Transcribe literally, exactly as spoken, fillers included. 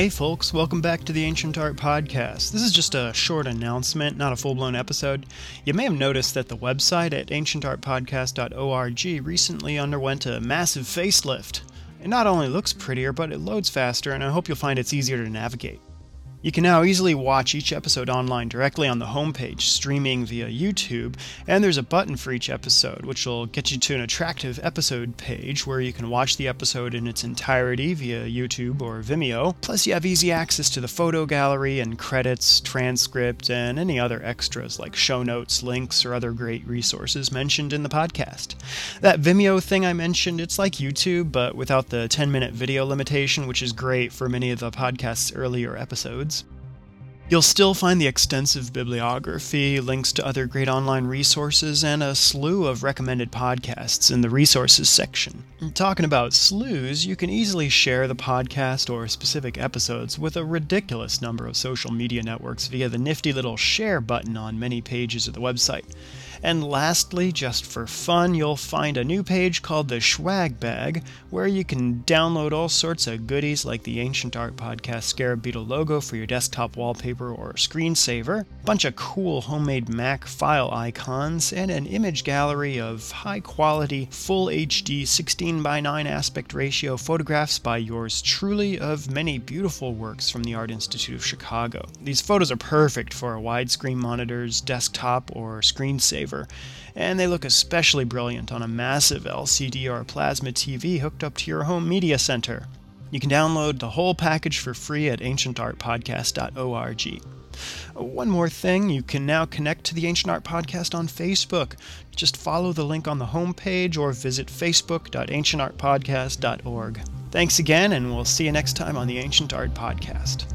Hey folks, welcome back to the Ancient Art Podcast. This is just a short announcement, not a full-blown episode. You may have noticed that the website at ancient art podcast dot org recently underwent a massive facelift. It not only looks prettier, but it loads faster, and I hope you'll find it's easier to navigate. You can now easily watch each episode online directly on the homepage, streaming via YouTube, and there's a button for each episode, which will get you to an attractive episode page where you can watch the episode in its entirety via YouTube or Vimeo. Plus, you have easy access to the photo gallery and credits, transcript, and any other extras like show notes, links, or other great resources mentioned in the podcast. That Vimeo thing I mentioned, it's like YouTube, but without the ten-minute video limitation, which is great for many of the podcast's earlier episodes. You'll still find the extensive bibliography, links to other great online resources, and a slew of recommended podcasts in the resources section. And talking about slews, you can easily share the podcast or specific episodes with a ridiculous number of social media networks via the nifty little share button on many pages of the website. And lastly, just for fun, you'll find a new page called the Schwag Bag, where you can download all sorts of goodies like the Ancient Art Podcast Scarab Beetle logo for your desktop wallpaper or screensaver, a bunch of cool homemade Mac file icons, and an image gallery of high-quality, full H D sixteen by nine aspect ratio photographs by yours truly of many beautiful works from the Art Institute of Chicago. These photos are perfect for widescreen monitors, desktop, or screensaver. And they look especially brilliant on a massive L C D or plasma T V hooked up to your home media center. You can download the whole package for free at ancient art podcast dot org. One more thing, you can now connect to the Ancient Art Podcast on Facebook. Just follow the link on the homepage or visit facebook dot ancient art podcast dot org. Thanks again, and we'll see you next time on the Ancient Art Podcast.